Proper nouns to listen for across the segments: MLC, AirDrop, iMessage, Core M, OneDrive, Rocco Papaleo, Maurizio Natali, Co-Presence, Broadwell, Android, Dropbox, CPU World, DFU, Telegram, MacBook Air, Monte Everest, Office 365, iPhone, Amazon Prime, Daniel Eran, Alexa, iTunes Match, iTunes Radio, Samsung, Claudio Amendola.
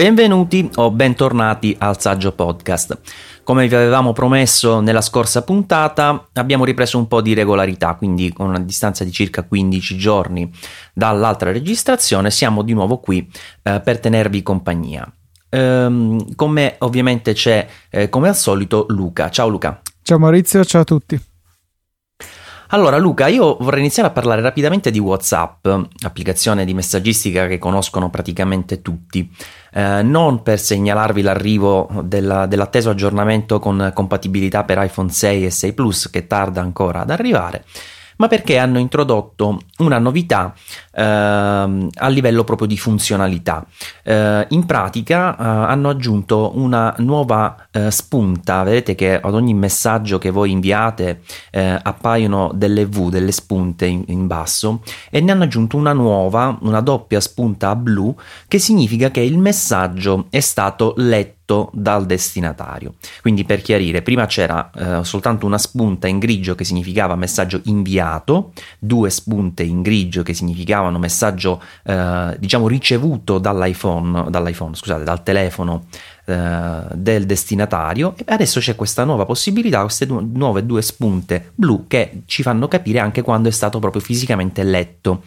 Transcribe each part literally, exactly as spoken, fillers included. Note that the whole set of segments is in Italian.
Benvenuti o bentornati al Saggio Podcast. Come vi avevamo promesso nella scorsa puntata, abbiamo ripreso un po' di regolarità, quindi con una distanza di circa quindici giorni dall'altra registrazione siamo di nuovo qui eh, per tenervi compagnia. Ehm, con me ovviamente c'è, eh, come al solito, Luca. Ciao Luca. Ciao Maurizio, ciao a tutti. Allora Luca, io vorrei iniziare a parlare rapidamente di WhatsApp, applicazione di messaggistica che conoscono praticamente tutti, eh, non per segnalarvi l'arrivo della, dell'atteso aggiornamento con compatibilità per iPhone sei e sei Plus che tarda ancora ad arrivare, ma perché hanno introdotto una novità eh, a livello proprio di funzionalità. Eh, in pratica eh, hanno aggiunto una nuova eh, spunta. Vedete che ad ogni messaggio che voi inviate eh, appaiono delle V, delle spunte in, in basso, e ne hanno aggiunto una nuova, una doppia spunta blu, che significa che il messaggio è stato letto dal destinatario. Quindi, per chiarire, prima c'era eh, soltanto una spunta in grigio che significava messaggio inviato, due spunte in grigio che significavano messaggio eh, diciamo ricevuto dall'iPhone, dall'iPhone scusate, dal telefono eh, del destinatario, e adesso c'è questa nuova possibilità, queste du- nuove due spunte blu che ci fanno capire anche quando è stato proprio fisicamente letto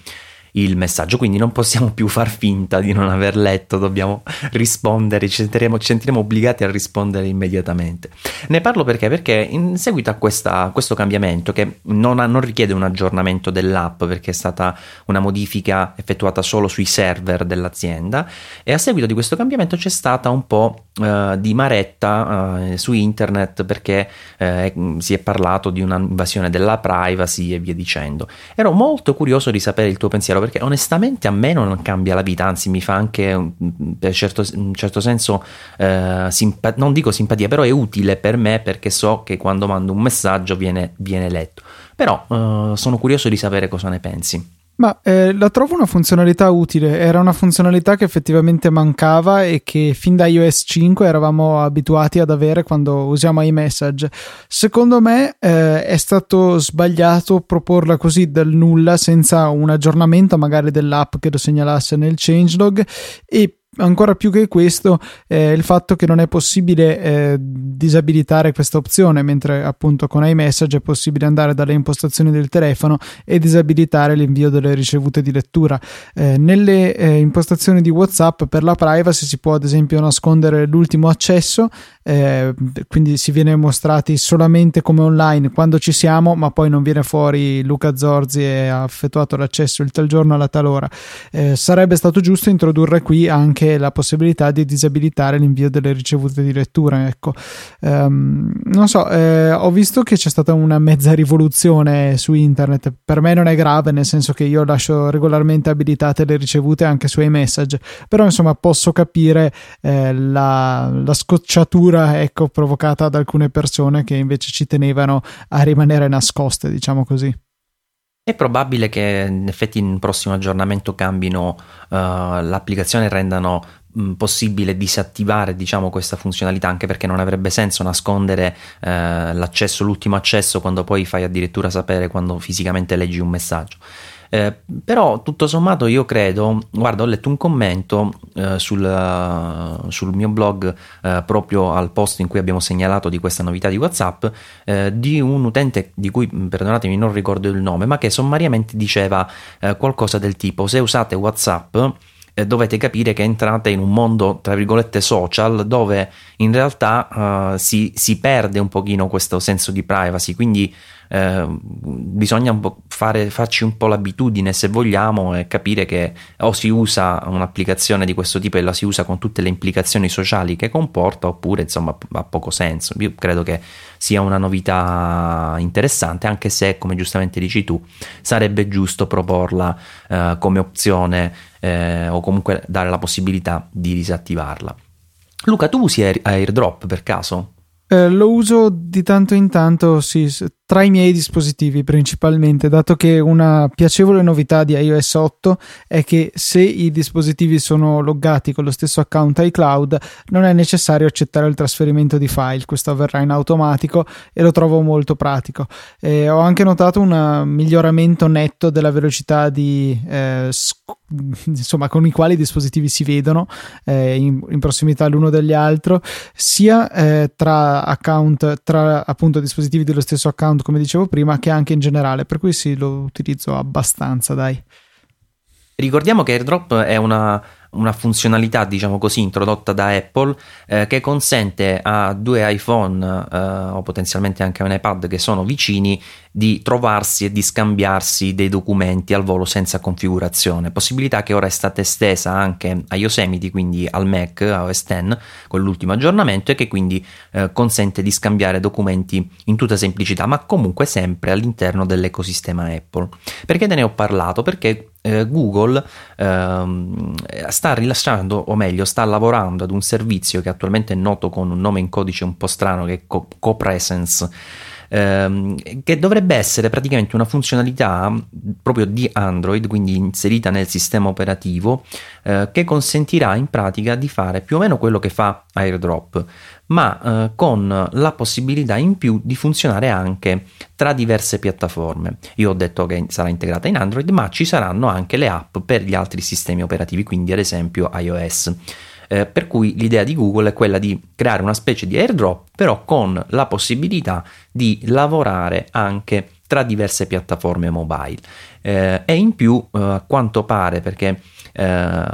il messaggio. Quindi non possiamo più far finta di non aver letto, dobbiamo rispondere, ci sentiremo, ci sentiremo obbligati a rispondere immediatamente. Ne parlo perché? Perché in seguito a questa, questo cambiamento, che non, ha, non richiede un aggiornamento dell'app, perché è stata una modifica effettuata solo sui server dell'azienda, e a seguito di questo cambiamento c'è stata un po' eh, di maretta eh, su internet, perché eh, si è parlato di un'invasione della privacy e via dicendo. Ero molto curioso di sapere il tuo pensiero, perché onestamente a me non cambia la vita, anzi mi fa anche per certo, un certo senso eh, simpa- non dico simpatia, però è utile per me, perché so che quando mando un messaggio viene, viene letto. Però eh, sono curioso di sapere cosa ne pensi. Ma eh, la trovo una funzionalità utile, era una funzionalità che effettivamente mancava e che fin da iOS cinque eravamo abituati ad avere quando usiamo iMessage. Secondo me eh, è stato sbagliato proporla così dal nulla, senza un aggiornamento magari dell'app che lo segnalasse nel changelog, e ancora più che questo eh, il fatto che non è possibile eh, disabilitare questa opzione, mentre appunto con iMessage è possibile andare dalle impostazioni del telefono e disabilitare l'invio delle ricevute di lettura. Eh, nelle eh, impostazioni di WhatsApp per la privacy si può ad esempio nascondere l'ultimo accesso, eh, quindi si viene mostrati solamente come online quando ci siamo, ma poi non viene fuori Luca Zorzi e ha effettuato l'accesso il tal giorno alla tal ora. Eh, sarebbe stato giusto introdurre qui anche la possibilità di disabilitare l'invio delle ricevute di lettura, ecco. Um, non so, eh, ho visto che c'è stata una mezza rivoluzione su internet. Per me non è grave, nel senso che io lascio regolarmente abilitate le ricevute anche su iMessage, però insomma posso capire eh, la, la scocciatura, ecco, provocata ad alcune persone che invece ci tenevano a rimanere nascoste, diciamo così. È probabile che in effetti in un prossimo aggiornamento cambino uh, l'applicazione e rendano mh, possibile disattivare, diciamo, questa funzionalità, anche perché non avrebbe senso nascondere uh, l'accesso, l'ultimo accesso, quando poi fai addirittura sapere quando fisicamente leggi un messaggio. Eh, però tutto sommato io credo, guarda, ho letto un commento eh, sul, uh, sul mio blog eh, proprio al post in cui abbiamo segnalato di questa novità di WhatsApp, eh, di un utente di cui, perdonatemi, non ricordo il nome, ma che sommariamente diceva eh, qualcosa del tipo: se usate WhatsApp eh, dovete capire che entrate in un mondo tra virgolette social, dove in realtà eh, si, si perde un pochino questo senso di privacy, quindi Eh, bisogna un po' fare, farci un po' l'abitudine, se vogliamo, e capire che o si usa un'applicazione di questo tipo e la si usa con tutte le implicazioni sociali che comporta, oppure insomma ha poco senso. Io credo che sia una novità interessante, anche se, come giustamente dici tu, sarebbe giusto proporla eh, come opzione eh, o comunque dare la possibilità di disattivarla. Luca, tu usi Air- AirDrop per caso? Eh, lo uso di tanto in tanto, sì, tra i miei dispositivi principalmente, dato che una piacevole novità di iOS otto è che se i dispositivi sono loggati con lo stesso account iCloud non è necessario accettare il trasferimento di file. Questo avverrà in automatico e lo trovo molto pratico. Eh, ho anche notato un miglioramento netto della velocità di eh, sc- insomma con i quali i dispositivi si vedono eh, in, in prossimità l'uno degli altro, sia eh, tra account, tra appunto dispositivi dello stesso account come dicevo prima, che anche in generale, per cui sì, lo utilizzo abbastanza, dai. Ricordiamo che AirDrop è una, una funzionalità, diciamo così, introdotta da Apple eh, che consente a due iPhone eh, o potenzialmente anche un iPad che sono vicini di trovarsi e di scambiarsi dei documenti al volo senza configurazione, possibilità che ora è stata estesa anche a Yosemite, quindi al Mac, a O S dieci con l'ultimo aggiornamento, e che quindi eh, consente di scambiare documenti in tutta semplicità, ma comunque sempre all'interno dell'ecosistema Apple. Perché te ne ho parlato? Perché Google ehm, sta rilasciando, o meglio sta lavorando ad un servizio che attualmente è noto con un nome in codice un po' strano, che è Co- Co-Presence, ehm, che dovrebbe essere praticamente una funzionalità proprio di Android, quindi inserita nel sistema operativo, eh, che consentirà in pratica di fare più o meno quello che fa AirDrop, ma eh, con la possibilità in più di funzionare anche tra diverse piattaforme. Io ho detto che sarà integrata in Android, ma ci saranno anche le app per gli altri sistemi operativi, quindi ad esempio iOS. Eh, per cui l'idea di Google è quella di creare una specie di AirDrop, però con la possibilità di lavorare anche tra diverse piattaforme mobile. Eh, e in più, eh, a quanto pare, perché eh,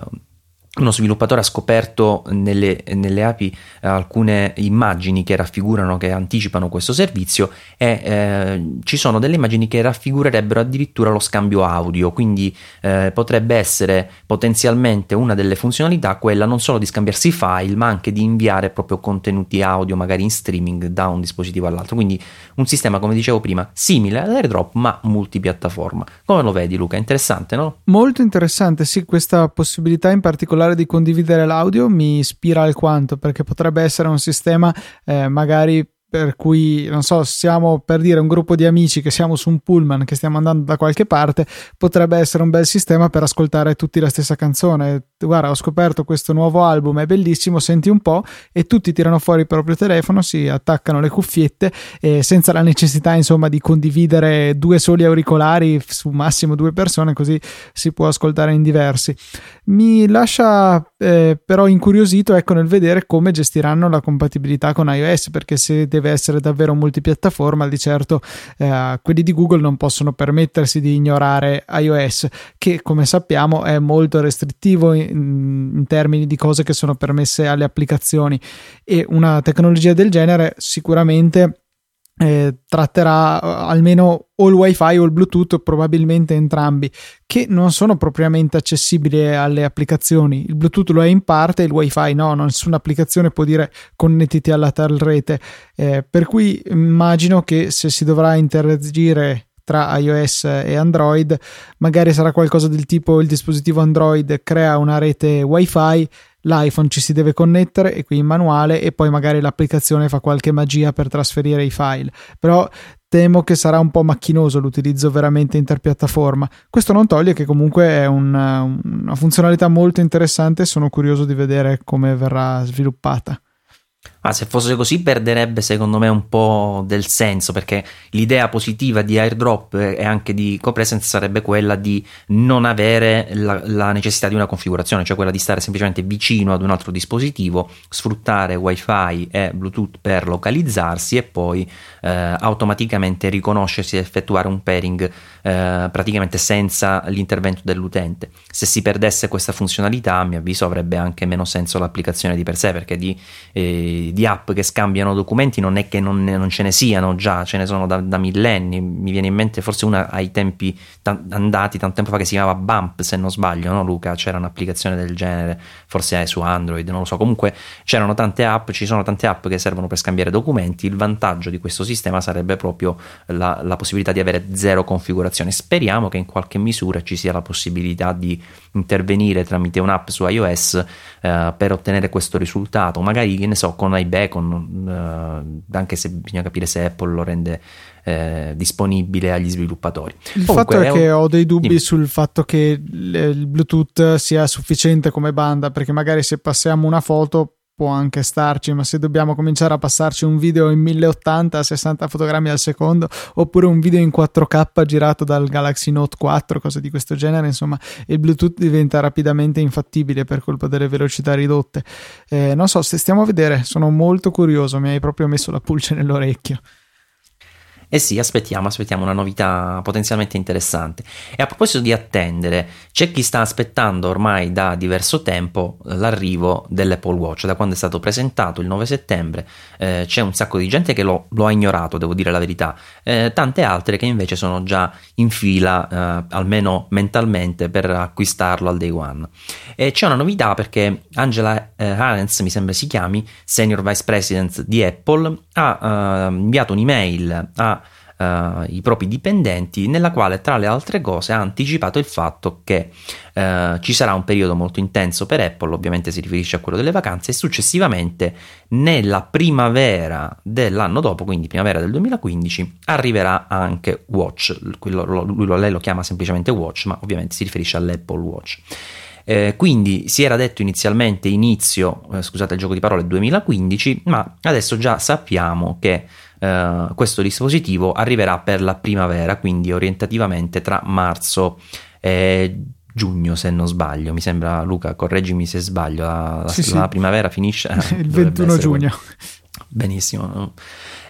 uno sviluppatore ha scoperto nelle, nelle api alcune immagini che raffigurano, che anticipano questo servizio, e eh, ci sono delle immagini che raffigurerebbero addirittura lo scambio audio, quindi eh, potrebbe essere potenzialmente una delle funzionalità quella non solo di scambiarsi file, ma anche di inviare proprio contenuti audio magari in streaming da un dispositivo all'altro, quindi un sistema, come dicevo prima, simile all'AirDrop ma multipiattaforma. Come lo vedi, Luca? Interessante, no? Molto interessante, sì, questa possibilità in particolare di condividere l'audio mi ispira alquanto, perché potrebbe essere un sistema eh, magari per cui, non so, siamo per dire un gruppo di amici che siamo su un pullman, che stiamo andando da qualche parte, potrebbe essere un bel sistema per ascoltare tutti la stessa canzone. Guarda, ho scoperto questo nuovo album, è bellissimo, senti un po', e tutti tirano fuori il proprio telefono, si attaccano le cuffiette, eh, senza la necessità insomma di condividere due soli auricolari su massimo due persone, così si può ascoltare in diversi. Mi lascia eh, però incuriosito, ecco, nel vedere come gestiranno la compatibilità con iOS, perché se deve essere davvero multipiattaforma, di certo eh, quelli di Google non possono permettersi di ignorare iOS, che come sappiamo è molto restrittivo in, in termini di cose che sono permesse alle applicazioni, e una tecnologia del genere sicuramente eh, tratterà almeno o il wifi o il bluetooth, probabilmente entrambi, che non sono propriamente accessibili alle applicazioni. Il bluetooth lo è in parte, il wifi no, nessuna applicazione può dire connettiti alla tal rete, eh, per cui immagino che se si dovrà interagire tra iOS e Android magari sarà qualcosa del tipo: il dispositivo Android crea una rete wifi, l'iPhone ci si deve connettere, e qui in manuale, e poi magari l'applicazione fa qualche magia per trasferire i file. Però temo che sarà un po' macchinoso l'utilizzo veramente interpiattaforma. Questo non toglie che comunque è una, una funzionalità molto interessante, e sono curioso di vedere come verrà sviluppata. Ah, se fosse così perderebbe secondo me un po' del senso, perché l'idea positiva di AirDrop e anche di Co-Presence sarebbe quella di non avere la, la necessità di una configurazione, cioè quella di stare semplicemente vicino ad un altro dispositivo, sfruttare wifi e bluetooth per localizzarsi e poi eh, automaticamente riconoscersi e effettuare un pairing eh, praticamente senza l'intervento dell'utente. Se si perdesse questa funzionalità, a mio avviso avrebbe anche meno senso l'applicazione di per sé, perché di eh, di app che scambiano documenti non è che non, non ce ne siano già, ce ne sono da, da millenni. Mi viene in mente forse una ai tempi t- andati tanto tempo fa che si chiamava Bump, se non sbaglio, no Luca? C'era un'applicazione del genere, forse è su Android, non lo so. Comunque c'erano tante app, ci sono tante app che servono per scambiare documenti. Il vantaggio di questo sistema sarebbe proprio la, la possibilità di avere zero configurazione. Speriamo che in qualche misura ci sia la possibilità di intervenire tramite un'app su iOS eh, per ottenere questo risultato, magari, che ne so, con i beacon, eh, anche se bisogna capire se Apple lo rende eh, disponibile agli sviluppatori. Il Comunque, fatto è che è un... ho dei dubbi Dimmi. sul fatto che il Bluetooth sia sufficiente come banda, perché magari se passiamo una foto può anche starci, ma se dobbiamo cominciare a passarci un video in mille ottanta a sessanta fotogrammi al secondo, oppure un video in quattro K girato dal Galaxy Note quattro, cose di questo genere, insomma il Bluetooth diventa rapidamente infattibile per colpa delle velocità ridotte. Eh, non so, se stiamo a vedere, sono molto curioso, mi hai proprio messo la pulce nell'orecchio. Eh sì, aspettiamo, aspettiamo una novità potenzialmente interessante. E a proposito di attendere, c'è chi sta aspettando ormai da diverso tempo l'arrivo dell'Apple Watch. Da quando è stato presentato il nove settembre eh, c'è un sacco di gente che lo, lo ha ignorato, devo dire la verità, eh, tante altre che invece sono già in fila, eh, almeno mentalmente, per acquistarlo al day one. E c'è una novità, perché Angela eh, Ahrens, mi sembra si chiami, Senior Vice President di Apple, ha eh, inviato un'email a Uh, i propri dipendenti, nella quale tra le altre cose ha anticipato il fatto che uh, ci sarà un periodo molto intenso per Apple, ovviamente si riferisce a quello delle vacanze, e successivamente nella primavera dell'anno dopo, quindi primavera del duemilaquindici, arriverà anche Watch. Quello, lo, lui, lei lo chiama semplicemente Watch, ma ovviamente si riferisce all'Apple Watch. Eh, quindi si era detto inizialmente inizio, eh, scusate il gioco di parole, duemilaquindici, ma adesso già sappiamo che Uh, questo dispositivo arriverà per la primavera, quindi orientativamente tra marzo e giugno, se non sbaglio, mi sembra. Luca, correggimi se sbaglio, la, sì, la sì. primavera finisce il ventuno giugno. Benissimo.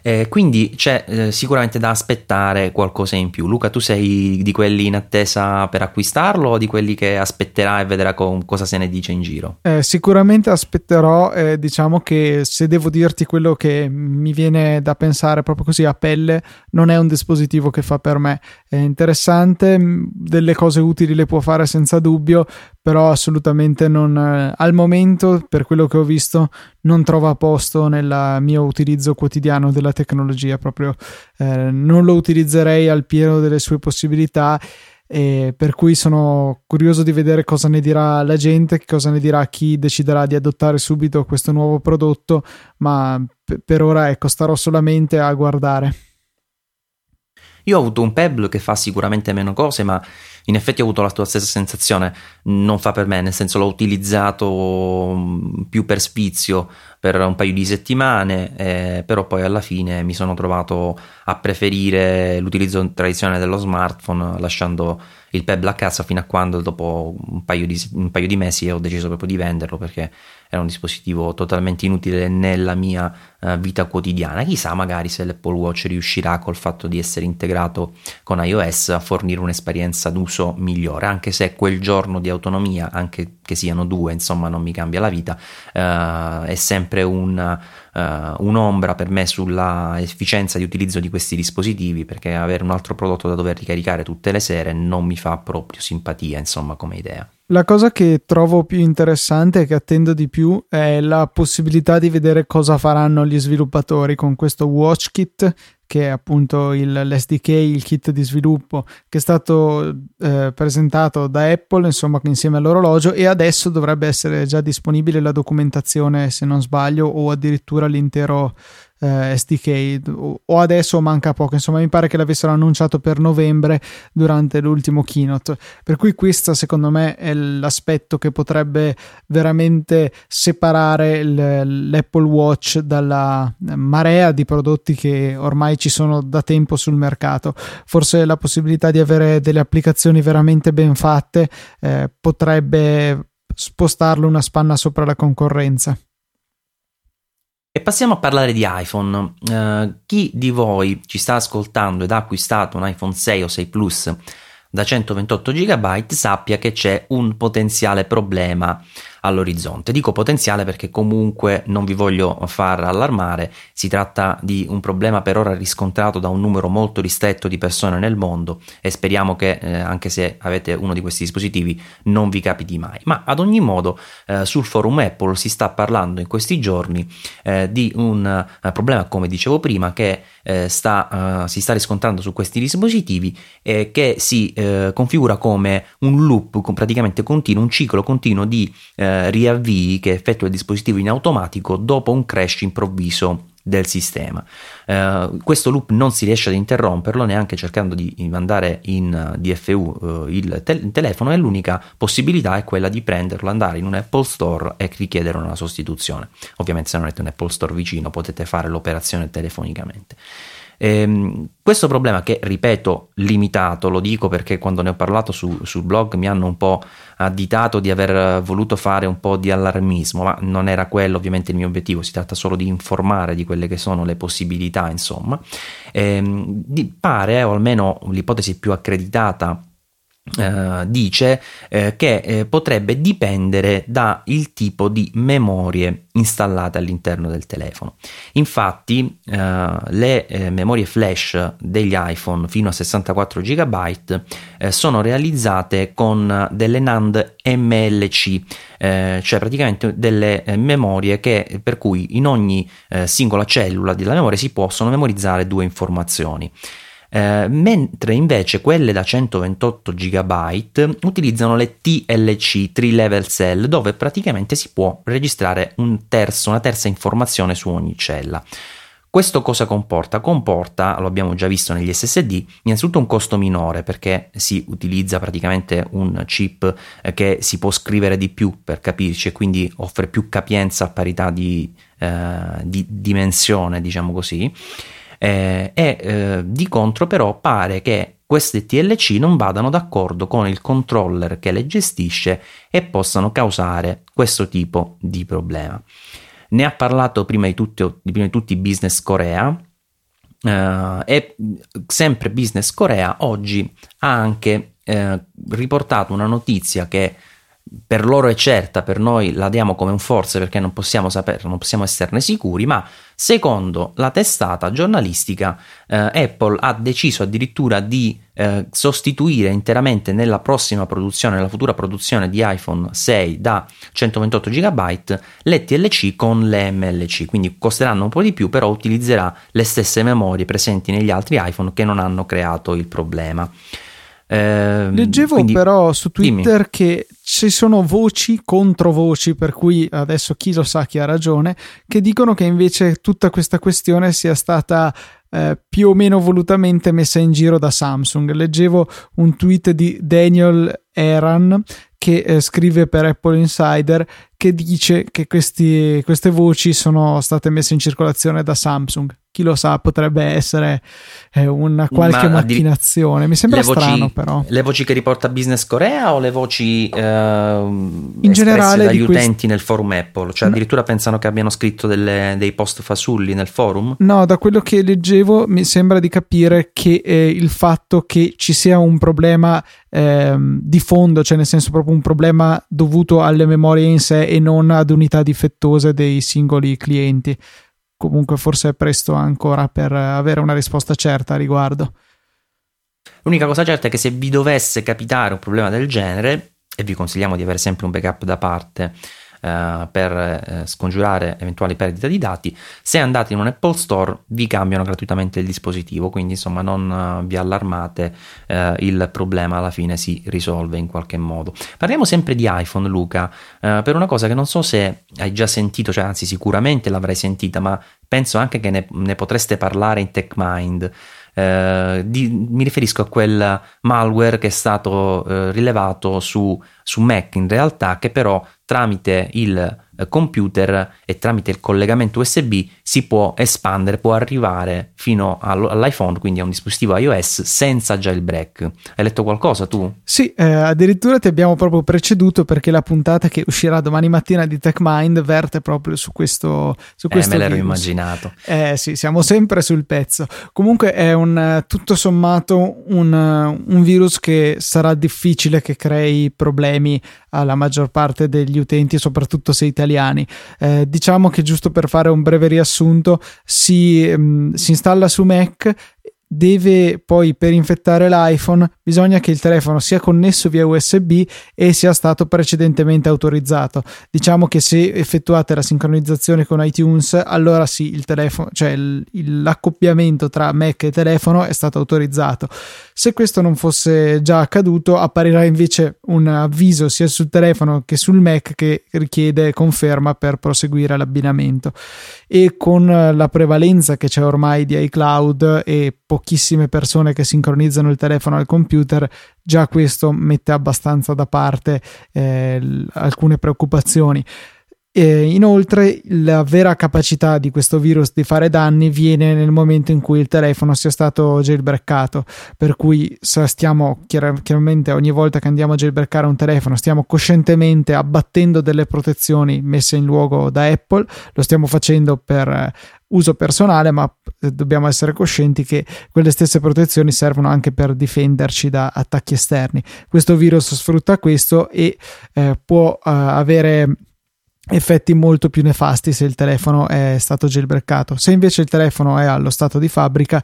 Eh, quindi c'è eh, sicuramente da aspettare qualcosa in più. Luca, tu sei di quelli in attesa per acquistarlo o di quelli che aspetterà e vedrà con cosa se ne dice in giro? Eh, sicuramente aspetterò, eh, diciamo che se devo dirti quello che mi viene da pensare proprio così a pelle, non è un dispositivo che fa per me. È interessante, delle cose utili le può fare senza dubbio, però assolutamente non, eh, al momento, per quello che ho visto, non trova posto nel mio utilizzo quotidiano della tecnologia. Proprio eh, non lo utilizzerei al pieno delle sue possibilità, e per cui sono curioso di vedere cosa ne dirà la gente, che cosa ne dirà chi deciderà di adottare subito questo nuovo prodotto, ma p- per ora ecco, starò solamente a guardare. Io ho avuto un Pebble che fa sicuramente meno cose, ma in effetti ho avuto la tua stessa sensazione, non fa per me, nel senso l'ho utilizzato più per spizio per un paio di settimane, eh, però poi alla fine mi sono trovato a preferire l'utilizzo tradizionale dello smartphone, lasciando il Pebble a casa, fino a quando dopo un paio di, un paio di mesi ho deciso proprio di venderlo, perché era un dispositivo totalmente inutile nella mia uh, vita quotidiana. Chissà magari se l'Apple Watch riuscirà, col fatto di essere integrato con iOS, a fornire un'esperienza d'uso migliore, anche se quel giorno di autonomia, anche che siano due, insomma non mi cambia la vita, uh, è sempre un, uh, un'ombra per me sulla efficienza di utilizzo di questi dispositivi, perché avere un altro prodotto da dover ricaricare tutte le sere non mi fa proprio simpatia, insomma, come idea. La cosa che trovo più interessante e che attendo di più è la possibilità di vedere cosa faranno gli sviluppatori con questo WatchKit, che è appunto il, l'S D K, il kit di sviluppo che è stato eh, presentato da Apple, insomma, insieme all'orologio, e adesso dovrebbe essere già disponibile la documentazione, se non sbaglio, o addirittura l'intero eh, S D K, o adesso manca poco, insomma mi pare che l'avessero annunciato per novembre durante l'ultimo keynote, per cui questo secondo me è l'aspetto che potrebbe veramente separare l- l'Apple Watch dalla marea di prodotti che ormai ci sono da tempo sul mercato. Forse la possibilità di avere delle applicazioni veramente ben fatte eh, potrebbe spostarlo una spanna sopra la concorrenza. E passiamo a parlare di iPhone. Uh, chi di voi ci sta ascoltando ed ha acquistato un iPhone sei o sei Plus da centoventotto giga byte sappia che c'è un potenziale problema all'orizzonte. Dico potenziale perché comunque non vi voglio far allarmare, si tratta di un problema per ora riscontrato da un numero molto ristretto di persone nel mondo, e speriamo che eh, anche se avete uno di questi dispositivi non vi capiti mai. Ma ad ogni modo eh, sul forum Apple si sta parlando in questi giorni eh, di un uh, problema, come dicevo prima, che eh, sta, uh, si sta riscontrando su questi dispositivi, eh, che si eh, configura come un loop praticamente continuo, un ciclo continuo di eh, eh, riavvii che effettua il dispositivo in automatico dopo un crash improvviso del sistema. Uh, questo loop non si riesce ad interromperlo neanche cercando di mandare in D F U uh, il, te- il telefono, e l'unica possibilità è quella di prenderlo, andare in un Apple Store e richiedere una sostituzione. Ovviamente se non avete un Apple Store vicino potete fare l'operazione telefonicamente. Ehm, questo problema, che ripeto limitato, lo dico perché quando ne ho parlato su, sul blog mi hanno un po' additato di aver voluto fare un po' di allarmismo, ma non era quello ovviamente il mio obiettivo, si tratta solo di informare di quelle che sono le possibilità, insomma. Ehm, pare, o almeno l'ipotesi più accreditata eh, dice eh, che eh, potrebbe dipendere da il tipo di memorie installate all'interno del telefono. Infatti eh, le eh, memorie flash degli iPhone fino a sessantaquattro giga byte eh, sono realizzate con delle NAND M L C, eh, cioè praticamente delle eh, memorie che, per cui in ogni eh, singola cellula della memoria si possono memorizzare due informazioni. Eh, mentre invece quelle da centoventotto giga byte utilizzano le T L C, Three Level Cell, dove praticamente si può registrare un terzo, una terza informazione su ogni cella. Questo cosa comporta? Comporta, lo abbiamo già visto negli S S D, innanzitutto un costo minore, perché si utilizza praticamente un chip che si può scrivere di più, per capirci, e quindi offre più capienza a parità di, eh, di dimensione, diciamo così. E eh, eh, di contro però pare che queste T L C non vadano d'accordo con il controller che le gestisce e possano causare questo tipo di problema. Ne ha parlato prima di tutto, prima di tutti Business Korea, eh, e sempre Business Korea oggi ha anche eh, riportato una notizia che per loro è certa, per noi la diamo come un forse perché non possiamo saperlo, non possiamo esserne sicuri, ma secondo la testata giornalistica eh, Apple ha deciso addirittura di eh, sostituire interamente nella prossima produzione, nella futura produzione di iPhone sei da centoventotto giga byte le T L C con le M L C, quindi costeranno un po' di più, però utilizzerà le stesse memorie presenti negli altri iPhone che non hanno creato il problema. Eh, Leggevo quindi, però su Twitter dimmi. Che ci sono voci contro voci, per cui adesso chi lo sa chi ha ragione, che dicono che invece tutta questa questione sia stata eh, più o meno volutamente messa in giro da Samsung. Leggevo un tweet di Daniel Eran che eh, scrive per Apple Insider, che dice che questi, queste voci sono state messe in circolazione da Samsung. Chi lo sa, potrebbe essere eh, una qualche Ma, macchinazione. Mi sembra voci, strano, però. Le voci che riporta Business Korea o le voci eh, in generale dagli quest... utenti nel forum Apple? Cioè, no. Addirittura pensano che abbiano scritto delle, dei post fasulli nel forum? No, da quello che leggevo mi sembra di capire che eh, il fatto che ci sia un problema eh, di fondo, cioè nel senso proprio un problema dovuto alle memorie in sé e non ad unità difettose dei singoli clienti. Comunque forse è presto ancora per avere una risposta certa a riguardo. L'unica cosa certa è che se vi dovesse capitare un problema del genere, e vi consigliamo di avere sempre un backup da parte eh, per eh, scongiurare eventuali perdite di dati, se andate in un Apple Store vi cambiano gratuitamente il dispositivo, quindi insomma non eh, vi allarmate, eh, il problema alla fine si risolve in qualche modo. Parliamo sempre di iPhone, Luca, eh, per una cosa che non so se hai già sentito, cioè anzi sicuramente l'avrai sentita, ma penso anche che ne, ne potreste parlare in TechMind. Eh, di, mi riferisco a quel malware che è stato eh, rilevato su, su Mac in realtà, che però tramite il computer e tramite il collegamento U S B si può espandere, può arrivare fino all'iPhone, quindi a un dispositivo iOS senza jailbreak. Hai letto qualcosa tu? Sì, eh, addirittura ti abbiamo proprio preceduto, perché la puntata che uscirà domani mattina di TechMind verte proprio su questo su questo eh, me l'ero virus. Immaginato. Eh sì, siamo sempre sul pezzo. Comunque è un tutto sommato un, un virus che sarà difficile che crei problemi alla maggior parte degli utenti, soprattutto se italiani. Eh, diciamo che, giusto per fare un breve riassunto, si, mh, si installa su Mac, deve poi, per infettare l'iPhone, bisogna che il telefono sia connesso via U S B e sia stato precedentemente autorizzato. Diciamo che se effettuate la sincronizzazione con iTunes, allora sì, il telefono, cioè il, il, l'accoppiamento tra Mac e telefono è stato autorizzato. Se questo non fosse già accaduto, apparirà invece un avviso sia sul telefono che sul Mac che richiede conferma per proseguire l'abbinamento. E con la prevalenza che c'è ormai di iCloud e pochissime persone che sincronizzano il telefono al computer, già questo mette abbastanza da parte eh, l- alcune preoccupazioni. E inoltre la vera capacità di questo virus di fare danni viene nel momento in cui il telefono sia stato jailbreakato, per cui se stiamo chiar- chiaramente ogni volta che andiamo a jailbreakare un telefono stiamo coscientemente abbattendo delle protezioni messe in luogo da Apple. Lo stiamo facendo per eh, uso personale, ma dobbiamo essere coscienti che quelle stesse protezioni servono anche per difenderci da attacchi esterni. Questo virus sfrutta questo e eh, può eh, avere effetti molto più nefasti se il telefono è stato jailbreakato. Se invece il telefono è allo stato di fabbrica,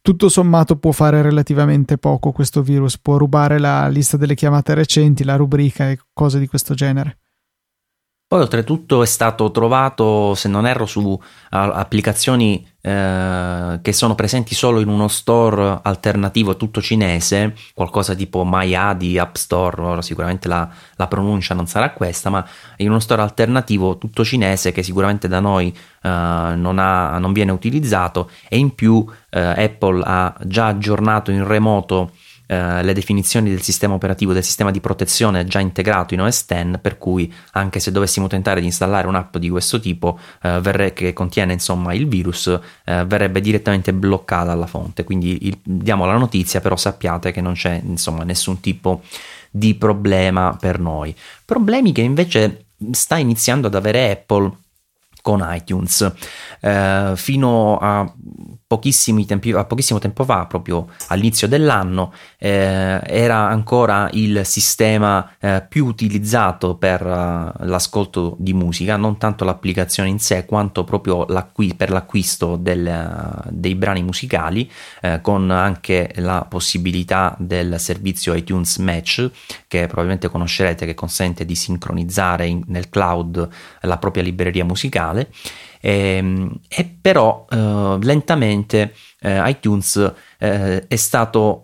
tutto sommato può fare relativamente poco questo virus, può rubare la lista delle chiamate recenti, la rubrica e cose di questo genere. Poi oltretutto è stato trovato, se non erro, su uh, applicazioni eh, che sono presenti solo in uno store alternativo tutto cinese, qualcosa tipo Maiadi App Store, ora sicuramente la, la pronuncia non sarà questa, ma in uno store alternativo tutto cinese che sicuramente da noi eh, non, ha, non viene utilizzato. E in più eh, Apple ha già aggiornato in remoto Uh, le definizioni del sistema operativo, del sistema di protezione già integrato in O S X, per cui anche se dovessimo tentare di installare un'app di questo tipo uh, verre- che contiene insomma il virus uh, verrebbe direttamente bloccata alla fonte. Quindi il, diamo la notizia, però sappiate che non c'è insomma nessun tipo di problema per noi. Problemi che invece sta iniziando ad avere Apple con iTunes. Uh, fino a pochissimi tempi, a pochissimo tempo fa, proprio all'inizio dell'anno, eh, era ancora il sistema eh, più utilizzato per uh, l'ascolto di musica, non tanto l'applicazione in sé quanto proprio l'acqui- per l'acquisto del, uh, dei brani musicali, eh, con anche la possibilità del servizio iTunes Match, che probabilmente conoscerete, che consente di sincronizzare in, nel cloud la propria libreria musicale. E, e però eh, lentamente eh, iTunes eh, è stato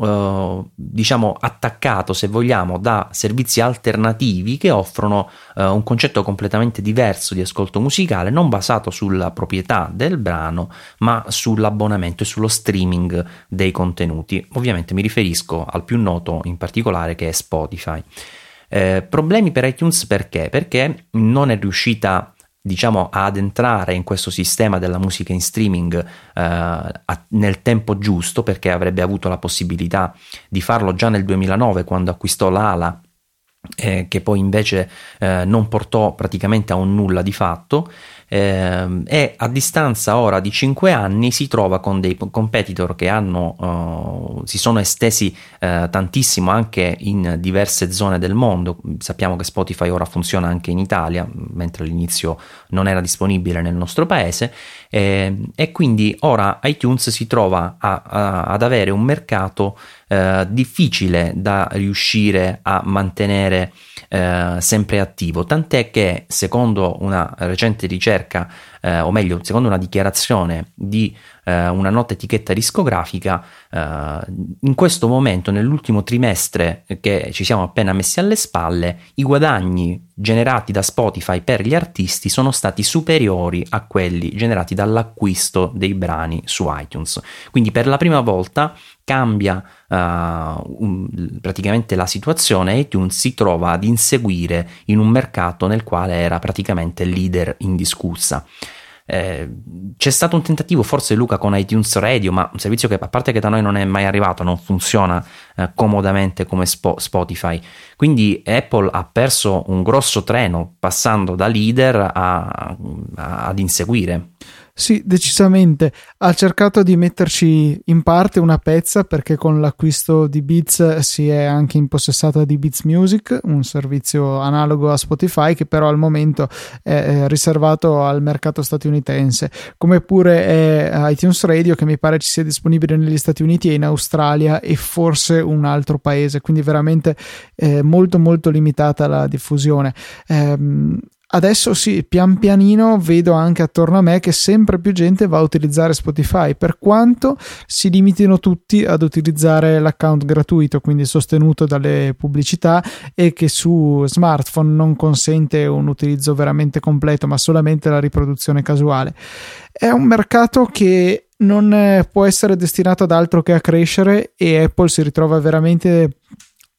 eh, diciamo attaccato, se vogliamo, da servizi alternativi che offrono eh, un concetto completamente diverso di ascolto musicale, non basato sulla proprietà del brano ma sull'abbonamento e sullo streaming dei contenuti. Ovviamente mi riferisco al più noto in particolare, che è Spotify. Eh, problemi per iTunes perché? Perché non è riuscita diciamo ad entrare in questo sistema della musica in streaming eh, a, nel tempo giusto, perché avrebbe avuto la possibilità di farlo già nel duemilanove quando acquistò l'Ala, eh, che poi invece eh, non portò praticamente a un nulla di fatto, eh, e a distanza ora di cinque anni si trova con dei competitor che hanno eh, si sono estesi eh, tantissimo anche in diverse zone del mondo. Sappiamo che Spotify ora funziona anche in Italia, mentre all'inizio non era disponibile nel nostro paese, eh, e quindi ora iTunes si trova a, a, ad avere un mercato eh, difficile da riuscire a mantenere eh, sempre attivo, tant'è che secondo una recente ricerca eh, o meglio secondo una dichiarazione di eh, una nota etichetta discografica, eh, in questo momento, nell'ultimo trimestre che ci siamo appena messi alle spalle, i guadagni generati da Spotify per gli artisti sono stati superiori a quelli generati dall'acquisto dei brani su iTunes. Quindi per la prima volta cambia uh, un, praticamente la situazione, e iTunes si trova ad inseguire in un mercato nel quale era praticamente leader indiscussa. Eh, c'è stato un tentativo, forse Luca, con iTunes Radio, ma un servizio che, a parte che da noi non è mai arrivato, non funziona eh, comodamente come Sp- Spotify. Quindi Apple ha perso un grosso treno, passando da leader a, a, ad inseguire. Sì, decisamente. Ha cercato di metterci in parte una pezza, perché con l'acquisto di Beats si è anche impossessata di Beats Music, un servizio analogo a Spotify che però al momento è riservato al mercato statunitense, come pure è iTunes Radio, che mi pare ci sia disponibile negli Stati Uniti e in Australia e forse un altro paese, quindi veramente eh, molto molto limitata la diffusione. Ehm, Adesso sì, pian pianino vedo anche attorno a me che sempre più gente va a utilizzare Spotify, per quanto si limitino tutti ad utilizzare l'account gratuito, quindi sostenuto dalle pubblicità, e che su smartphone non consente un utilizzo veramente completo, ma solamente la riproduzione casuale. È un mercato che non può essere destinato ad altro che a crescere, e Apple si ritrova veramente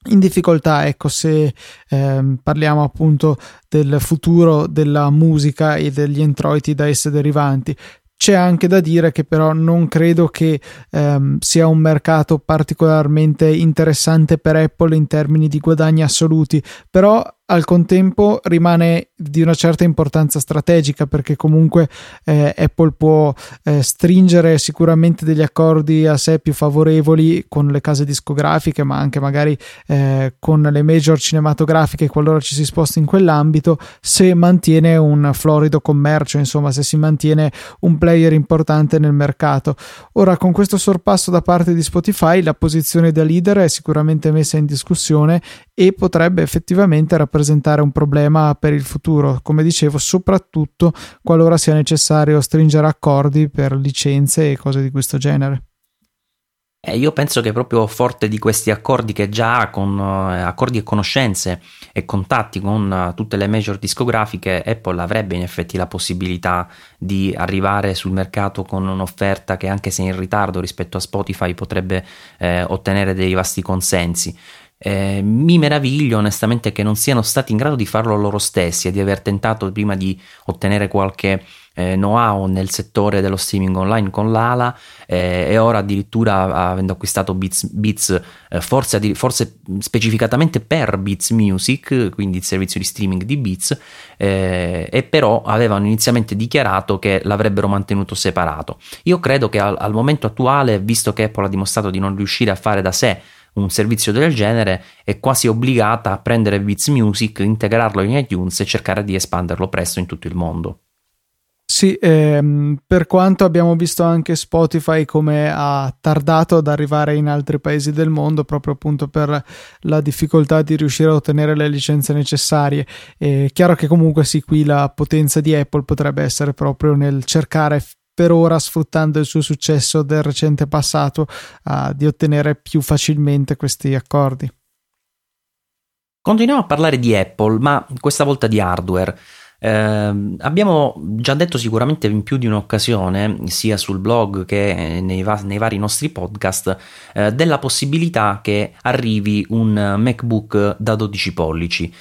in difficoltà, ecco, se ehm, parliamo appunto del futuro della musica e degli introiti da esse derivanti. C'è anche da dire che però non credo che ehm, sia un mercato particolarmente interessante per Apple in termini di guadagni assoluti, però al contempo rimane di una certa importanza strategica, perché comunque eh, Apple può eh, stringere sicuramente degli accordi a sé più favorevoli con le case discografiche, ma anche magari eh, con le major cinematografiche, qualora ci si sposti in quell'ambito, se mantiene un florido commercio, insomma se si mantiene un player importante nel mercato. Ora, con questo sorpasso da parte di Spotify, la posizione da leader è sicuramente messa in discussione e potrebbe effettivamente rappresentare presentare un problema per il futuro, come dicevo, soprattutto qualora sia necessario stringere accordi per licenze e cose di questo genere. Eh, io penso che proprio forte di questi accordi che già ha, con eh, accordi e conoscenze e contatti con eh, tutte le major discografiche, Apple avrebbe in effetti la possibilità di arrivare sul mercato con un'offerta che, anche se in ritardo rispetto a Spotify, potrebbe eh, ottenere dei vasti consensi. Eh, mi meraviglio onestamente che non siano stati in grado di farlo loro stessi e di aver tentato prima di ottenere qualche eh, know-how nel settore dello streaming online con l'Ala, eh, e ora addirittura, avendo acquistato Beats, Beats eh, forse, addir- forse specificatamente per Beats Music, quindi il servizio di streaming di Beats, eh, e però avevano inizialmente dichiarato che l'avrebbero mantenuto separato. Io credo che al, al momento attuale, visto che Apple ha dimostrato di non riuscire a fare da sé un servizio del genere, è quasi obbligata a prendere Beats Music, integrarlo in iTunes e cercare di espanderlo presto in tutto il mondo. Sì, ehm, per quanto abbiamo visto anche Spotify come ha tardato ad arrivare in altri paesi del mondo, proprio appunto per la difficoltà di riuscire a ottenere le licenze necessarie. È chiaro che comunque sì, qui la potenza di Apple potrebbe essere proprio nel cercare, per ora sfruttando il suo successo del recente passato, uh, di ottenere più facilmente questi accordi. Continuiamo a parlare di Apple, ma questa volta di hardware. Eh, abbiamo già detto sicuramente in più di un'occasione, sia sul blog che nei, va- nei vari nostri podcast, eh, della possibilità che arrivi un MacBook da dodici pollici.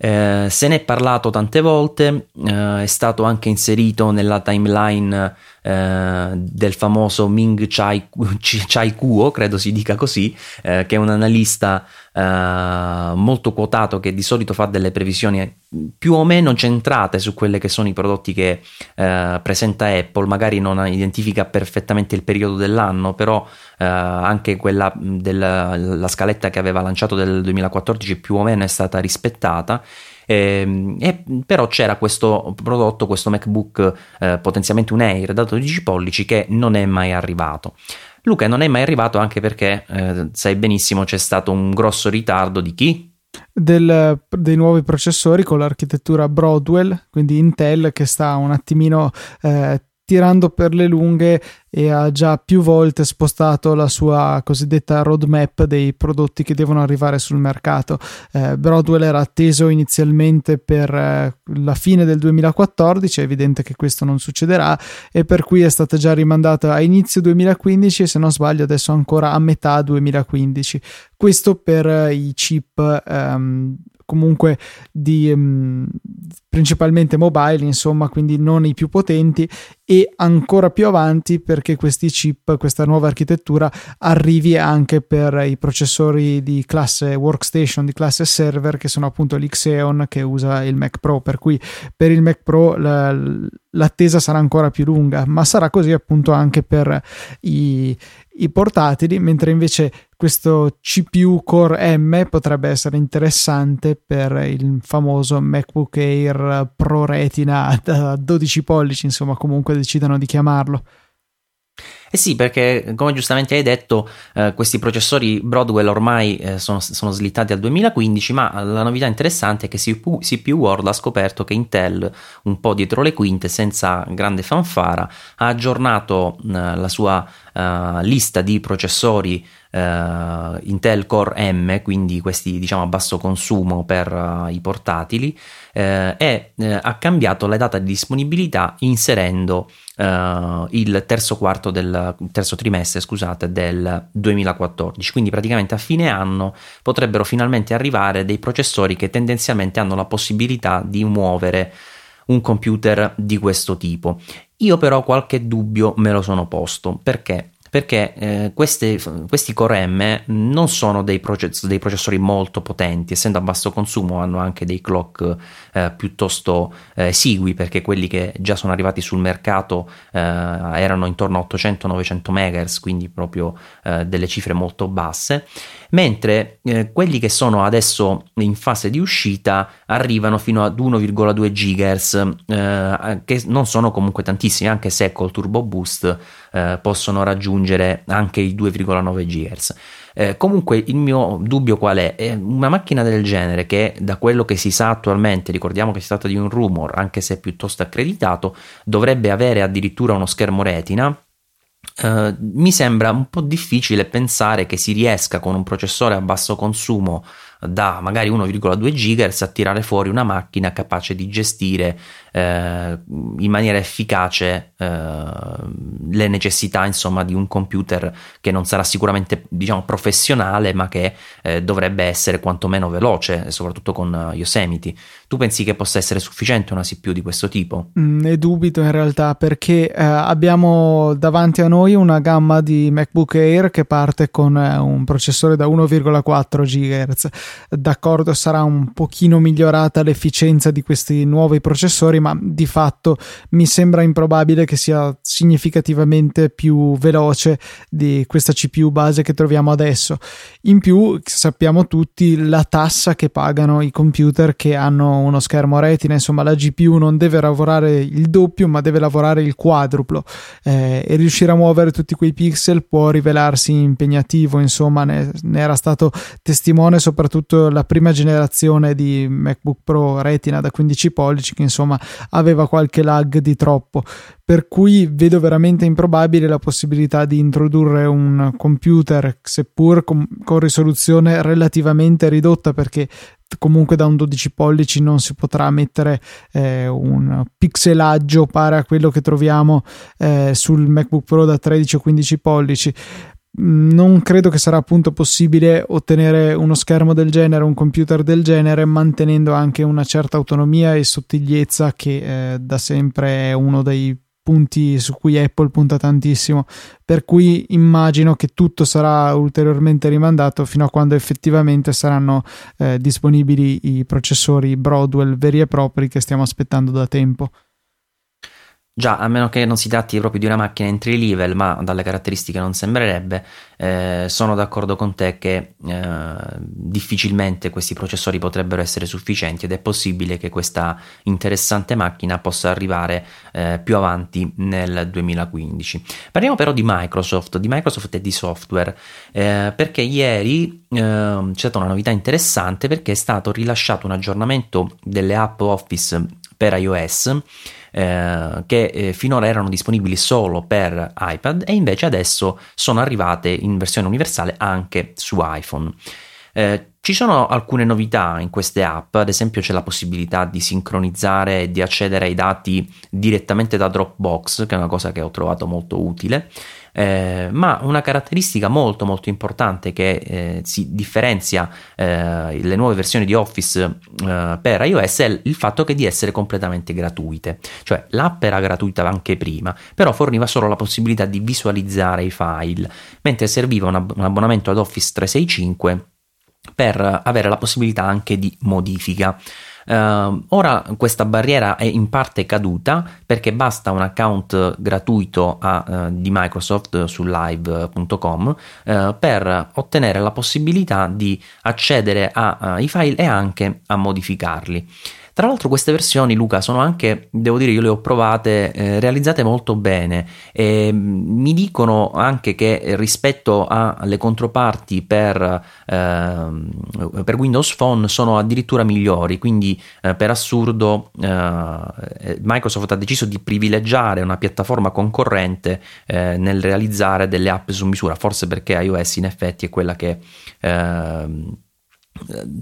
Eh, se ne è parlato tante volte, eh, è stato anche inserito nella timeline eh, del famoso Ming Chai, Chai Kuo, credo si dica così, eh, che è un analista eh, molto quotato, che di solito fa delle previsioni più o meno centrate su quelle che sono i prodotti che eh, presenta Apple. Magari non identifica perfettamente il periodo dell'anno, però eh, anche quella della la scaletta che aveva lanciato del duemilaquattordici più o meno è stata rispettata. E, e però c'era questo prodotto, questo MacBook eh, potenzialmente un Air da dodici pollici, che non è mai arrivato. Luca, non è mai arrivato anche perché eh, sai benissimo, c'è stato un grosso ritardo di chi? Del, dei nuovi processori con l'architettura Broadwell, quindi Intel, che sta un attimino eh, tirando per le lunghe e ha già più volte spostato la sua cosiddetta roadmap dei prodotti che devono arrivare sul mercato. Eh, Broadwell era atteso inizialmente per eh, la fine del duemilaquattordici, è evidente che questo non succederà e per cui è stata già rimandata a inizio duemilaquindici e, se non sbaglio, adesso ancora a metà duemilaquindici. Questo per eh, i chip ehm, comunque di mh, principalmente mobile, insomma, quindi non i più potenti, e ancora più avanti per perché questi chip, questa nuova architettura arrivi anche per i processori di classe workstation, di classe server, che sono appunto l'Xeon che usa il Mac Pro, per cui per il Mac Pro la, l'attesa sarà ancora più lunga, ma sarà così appunto anche per i, i portatili, mentre invece questo C P U Core M potrebbe essere interessante per il famoso MacBook Air Pro Retina da dodici pollici, insomma, comunque decidano di chiamarlo. Eh sì, perché come giustamente hai detto, eh, questi processori Broadwell ormai eh, sono, sono slittati al duemilaquindici, ma la novità interessante è che C P U, C P U World ha scoperto che Intel, un po' dietro le quinte, senza grande fanfara, ha aggiornato eh, la sua eh, lista di processori eh, Intel Core M, quindi questi diciamo a basso consumo per eh, i portatili, eh, e eh, ha cambiato la data di disponibilità inserendo eh, il terzo quarto del terzo trimestre, scusate, del duemilaquattordici, quindi praticamente a fine anno potrebbero finalmente arrivare dei processori che tendenzialmente hanno la possibilità di muovere un computer di questo tipo. Io però qualche dubbio me lo sono posto, perché? Perché eh, queste, questi Core M non sono dei, process- dei processori molto potenti, essendo a basso consumo hanno anche dei clock eh, piuttosto eh, esigui, perché quelli che già sono arrivati sul mercato eh, erano intorno a ottocento novecento megahertz, quindi proprio eh, delle cifre molto basse, mentre eh, quelli che sono adesso in fase di uscita arrivano fino ad uno virgola due gigahertz, eh, che non sono comunque tantissimi, anche se col turbo boost eh, possono raggiungere anche i due virgola nove gigahertz. Eh, comunque il mio dubbio qual è? È una macchina del genere, che da quello che si sa attualmente, ricordiamo che si tratta di un rumor anche se piuttosto accreditato, dovrebbe avere addirittura uno schermo retina. Eh, mi sembra un po' difficile pensare che si riesca con un processore a basso consumo da magari uno virgola due gigahertz a tirare fuori una macchina capace di gestire eh, in maniera efficace eh, le necessità, insomma, di un computer che non sarà sicuramente, diciamo, professionale, ma che eh, dovrebbe essere quantomeno veloce, soprattutto con Yosemite. Tu pensi che possa essere sufficiente una C P U di questo tipo? Ne dubito in realtà, perché eh, abbiamo davanti a noi una gamma di MacBook Air che parte con eh, un processore da uno virgola quattro gigahertz. D'accordo, sarà un pochino migliorata l'efficienza di questi nuovi processori, ma di fatto mi sembra improbabile che sia significativamente più veloce di questa C P U base che troviamo adesso. In più sappiamo tutti la tassa che pagano i computer che hanno uno schermo retina, insomma la G P U non deve lavorare il doppio ma deve lavorare il quadruplo, eh, e riuscire a muovere tutti quei pixel può rivelarsi impegnativo, insomma ne, ne era stato testimone soprattutto la prima generazione di MacBook Pro Retina da quindici pollici, che insomma aveva qualche lag di troppo, per cui vedo veramente improbabile la possibilità di introdurre un computer seppur con, con risoluzione relativamente ridotta, perché comunque da un dodici pollici non si potrà mettere eh, un pixelaggio pari a quello che troviamo eh, sul MacBook Pro da tredici o quindici pollici. Non credo che sarà appunto possibile ottenere uno schermo del genere, un computer del genere, mantenendo anche una certa autonomia e sottigliezza che eh, da sempre è uno dei punti su cui Apple punta tantissimo, per cui immagino che tutto sarà ulteriormente rimandato fino a quando effettivamente saranno eh, disponibili i processori Broadwell veri e propri che stiamo aspettando da tempo. Già, a meno che non si tratti proprio di una macchina entry level, ma dalle caratteristiche non sembrerebbe. Eh, sono d'accordo con te che eh, difficilmente questi processori potrebbero essere sufficienti, ed è possibile che questa interessante macchina possa arrivare eh, più avanti nel duemilaquindici. Parliamo però di Microsoft, di Microsoft e di software, eh, perché ieri eh, c'è stata una novità interessante, perché è stato rilasciato un aggiornamento delle app Office per iOS eh, che eh, finora erano disponibili solo per iPad, e invece adesso sono arrivate in versione universale anche su iPhone. Eh, Ci sono alcune novità in queste app, ad esempio c'è la possibilità di sincronizzare e di accedere ai dati direttamente da Dropbox, che è una cosa che ho trovato molto utile, eh, ma una caratteristica molto molto importante che eh, si differenzia eh, le nuove versioni di Office eh, per iOS è il fatto che di essere completamente gratuite, cioè l'app era gratuita anche prima, però forniva solo la possibilità di visualizzare i file, mentre serviva un, abb- un abbonamento ad Office trecentosessantacinque per avere la possibilità anche di modifica. Uh, ora questa barriera è in parte caduta perché basta un account gratuito a, uh, di Microsoft su live punto com uh, per ottenere la possibilità di accedere ai uh, file e anche a modificarli. Tra l'altro queste versioni, Luca, sono anche, devo dire, io le ho provate, eh, realizzate molto bene e mi dicono anche che rispetto alle controparti per, eh, per Windows Phone sono addirittura migliori, quindi eh, per assurdo eh, Microsoft ha deciso di privilegiare una piattaforma concorrente eh, nel realizzare delle app su misura, forse perché iOS in effetti è quella che... Eh,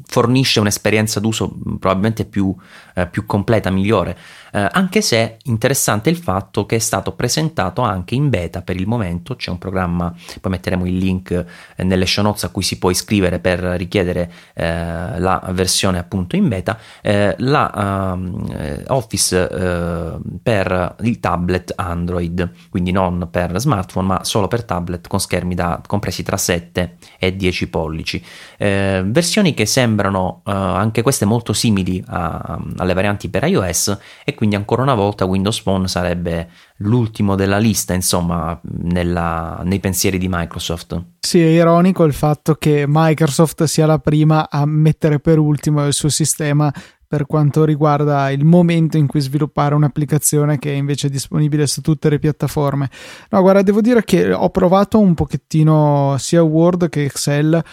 fornisce un'esperienza d'uso probabilmente più, eh, più completa, migliore, eh, anche se interessante il fatto che è stato presentato anche in beta per il momento. C'è un programma, poi metteremo il link eh, nelle show notes, a cui si può iscrivere per richiedere eh, la versione appunto in beta, eh, la eh, Office eh, per il tablet Android, quindi non per smartphone ma solo per tablet con schermi da compresi tra sette e dieci pollici, eh, versione che sembrano uh, anche queste molto simili a, alle varianti per iOS, e quindi ancora una volta Windows Phone sarebbe l'ultimo della lista, insomma, nella, nei pensieri di Microsoft. Sì, è ironico il fatto che Microsoft sia la prima a mettere per ultimo il suo sistema per quanto riguarda il momento in cui sviluppare un'applicazione che è invece disponibile su tutte le piattaforme. No, guarda, devo dire che ho provato un pochettino sia Word che Excel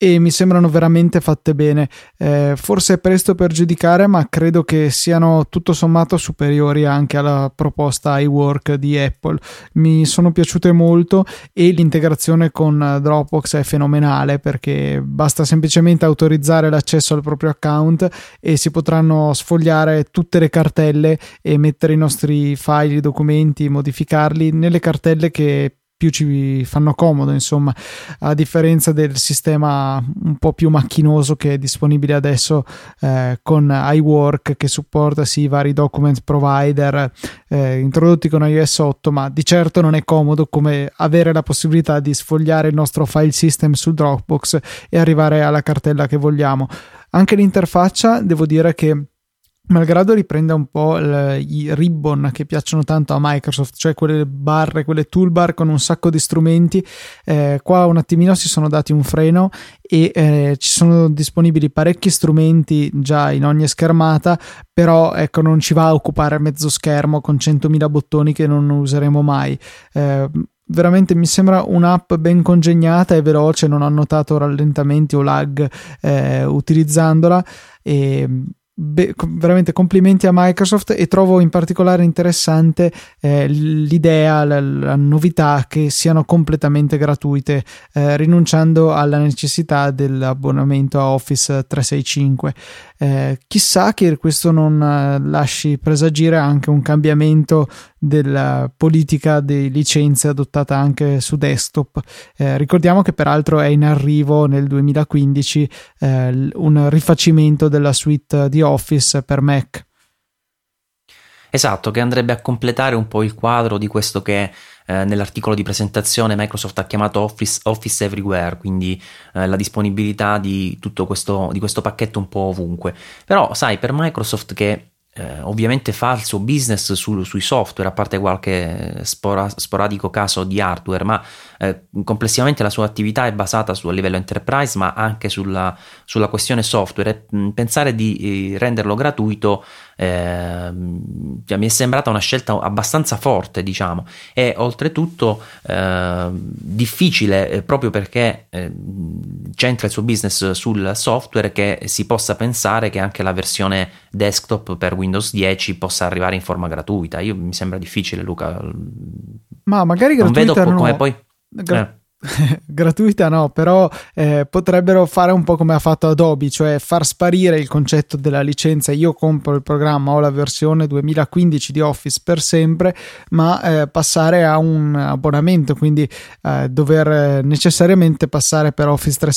e mi sembrano veramente fatte bene, eh, forse è presto per giudicare, ma credo che siano tutto sommato superiori anche alla proposta iWork di Apple. Mi sono piaciute molto e l'integrazione con Dropbox è fenomenale, perché basta semplicemente autorizzare l'accesso al proprio account e si potranno sfogliare tutte le cartelle e mettere i nostri file, i documenti, modificarli nelle cartelle che più ci fanno comodo, insomma, a differenza del sistema un po' più macchinoso che è disponibile adesso eh, con iWork, che supporta sì i vari document provider eh, introdotti con iOS otto, ma di certo non è comodo come avere la possibilità di sfogliare il nostro file system su Dropbox e arrivare alla cartella che vogliamo. Anche l'interfaccia, devo dire che malgrado riprenda un po' l- i ribbon che piacciono tanto a Microsoft, cioè quelle barre, quelle toolbar con un sacco di strumenti, eh, qua un attimino si sono dati un freno e eh, ci sono disponibili parecchi strumenti già in ogni schermata, però ecco, non ci va a occupare mezzo schermo con centomila bottoni che non useremo mai. Eh, veramente mi sembra un'app ben congegnata e veloce, non ho notato rallentamenti o lag eh, utilizzandola e... Be- veramente complimenti a Microsoft. E trovo in particolare interessante eh, l'idea, la, la novità che siano completamente gratuite, eh, rinunciando alla necessità dell'abbonamento a Office trecentosessantacinque. Eh, chissà che questo non lasci presagire anche un cambiamento della politica di licenze adottata anche su desktop. Eh, ricordiamo che peraltro è in arrivo nel duemilaquindici eh, un rifacimento della suite di Office per Mac. Esatto, che andrebbe a completare un po' il quadro di questo che eh, nell'articolo di presentazione Microsoft ha chiamato Office, Office Everywhere, quindi eh, la disponibilità di tutto questo, di questo pacchetto un po' ovunque. Però sai, per Microsoft che Eh, ovviamente fa il suo business su, sui software, a parte qualche spora, sporadico caso di hardware, ma eh, complessivamente la sua attività è basata su, a livello enterprise, ma anche sulla, sulla questione software. E pensare di eh, renderlo gratuito eh, mi è sembrata una scelta abbastanza forte, diciamo, e oltretutto eh, difficile eh, proprio perché eh, c'entra il suo business sul software, che si possa pensare che anche la versione desktop per Windows Windows dieci possa arrivare in forma gratuita. Io mi sembra difficile, Luca. Ma magari gratuita non vedo po- no. come poi Gra- eh. gratuita no, però eh, potrebbero fare un po' come ha fatto Adobe, cioè far sparire il concetto della licenza. Io compro il programma, ho la versione duemilaquindici di Office per sempre, ma eh, passare a un abbonamento, quindi eh, dover necessariamente passare per Office trecentosessantacinque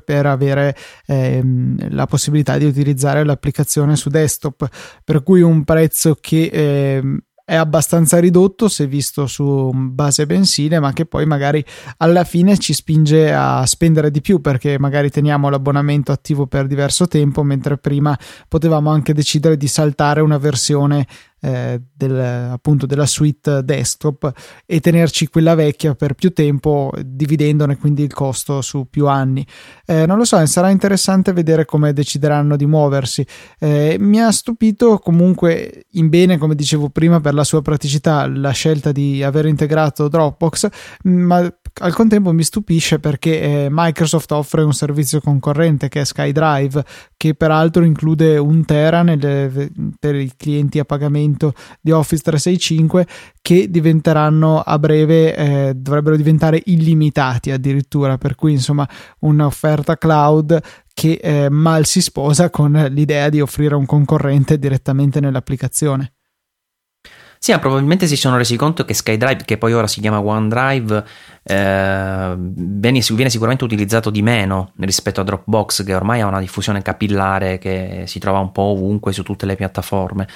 per avere eh, la possibilità di utilizzare l'applicazione su desktop, per cui un prezzo che eh, è abbastanza ridotto se visto su base mensile, ma che poi magari alla fine ci spinge a spendere di più, perché magari teniamo l'abbonamento attivo per diverso tempo, mentre prima potevamo anche decidere di saltare una versione eh, del, appunto della suite desktop e tenerci quella vecchia per più tempo, dividendone quindi il costo su più anni. Eh, non lo so, sarà interessante vedere come decideranno di muoversi. Eh, mi ha stupito comunque in bene, come dicevo prima, per la sua praticità la scelta di aver integrato Dropbox, ma al contempo mi stupisce perché eh, Microsoft offre un servizio concorrente che è SkyDrive, che peraltro include un tera nelle, per i clienti a pagamento di Office trecentosessantacinque, che diventeranno a breve eh, dovrebbero diventare illimitati addirittura, per cui insomma un'offerta cloud che eh, mal si sposa con l'idea di offrire un concorrente direttamente nell'applicazione. Sì, probabilmente si sono resi conto che SkyDrive, che poi ora si chiama OneDrive, eh, viene, viene sicuramente utilizzato di meno rispetto a Dropbox, che ormai ha una diffusione capillare che si trova un po' ovunque su tutte le piattaforme.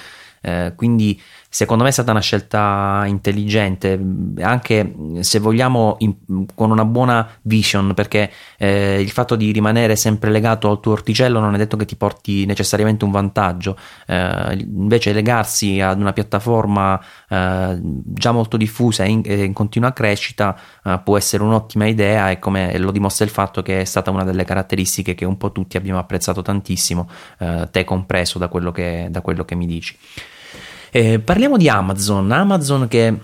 Eh, quindi secondo me è stata una scelta intelligente, anche se vogliamo in, con una buona vision, perché eh, il fatto di rimanere sempre legato al tuo orticello non è detto che ti porti necessariamente un vantaggio. Eh, invece legarsi ad una piattaforma eh, già molto diffusa e in, in continua crescita eh, può essere un'ottima idea, e come lo dimostra il fatto che è stata una delle caratteristiche che un po' tutti abbiamo apprezzato tantissimo, eh, te compreso, da quello che, da quello che mi dici. Eh, parliamo di Amazon, Amazon che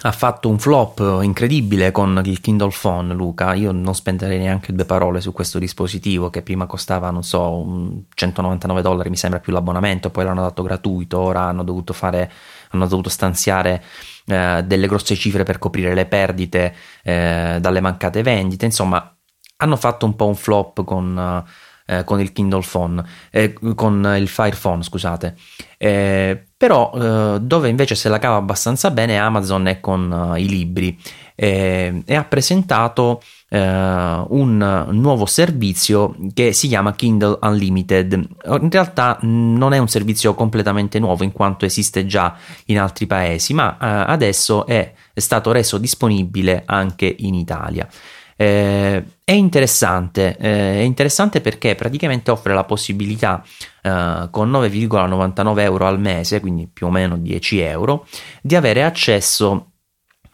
ha fatto un flop incredibile con il Kindle Phone, Luca. Io non spenderei neanche due parole su questo dispositivo, che prima costava, non so, centonovantanove dollari mi sembra più l'abbonamento, poi l'hanno dato gratuito, ora hanno dovuto fare, hanno dovuto stanziare eh, delle grosse cifre per coprire le perdite eh, dalle mancate vendite. Insomma, hanno fatto un po' un flop con... Eh, con il Kindle Phone, eh, con il Fire Phone, scusate, eh, però eh, dove invece se la cava abbastanza bene Amazon è con eh, i libri, eh, e ha presentato eh, un nuovo servizio che si chiama Kindle Unlimited. In realtà non è un servizio completamente nuovo, in quanto esiste già in altri paesi, ma eh, adesso è stato reso disponibile anche in Italia. Eh, è interessante, eh, è interessante perché praticamente offre la possibilità eh, con nove virgola novantanove euro al mese, quindi più o meno dieci euro, di avere accesso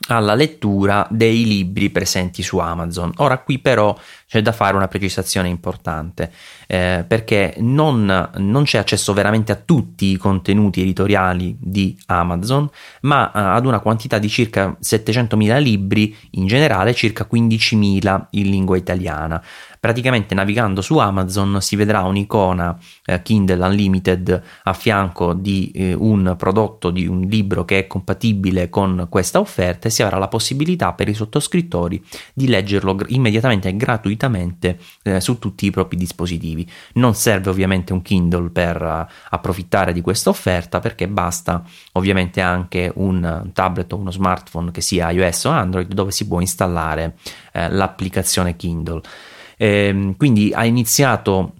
alla lettura dei libri presenti su Amazon. Ora qui però c'è da fare una precisazione importante, eh, perché non, non c'è accesso veramente a tutti i contenuti editoriali di Amazon, ma eh, ad una quantità di circa settecentomila libri in generale, circa quindicimila in lingua italiana. Praticamente navigando su Amazon si vedrà un'icona eh, Kindle Unlimited a fianco di eh, un prodotto, di un libro che è compatibile con questa offerta, e si avrà la possibilità per i sottoscrittori di leggerlo gr- immediatamente e gratuitamente eh, su tutti i propri dispositivi. Non serve ovviamente un Kindle per uh, approfittare di questa offerta, perché basta ovviamente anche un tablet o uno smartphone che sia iOS o Android, dove si può installare eh, l'applicazione Kindle. Eh, quindi ha iniziato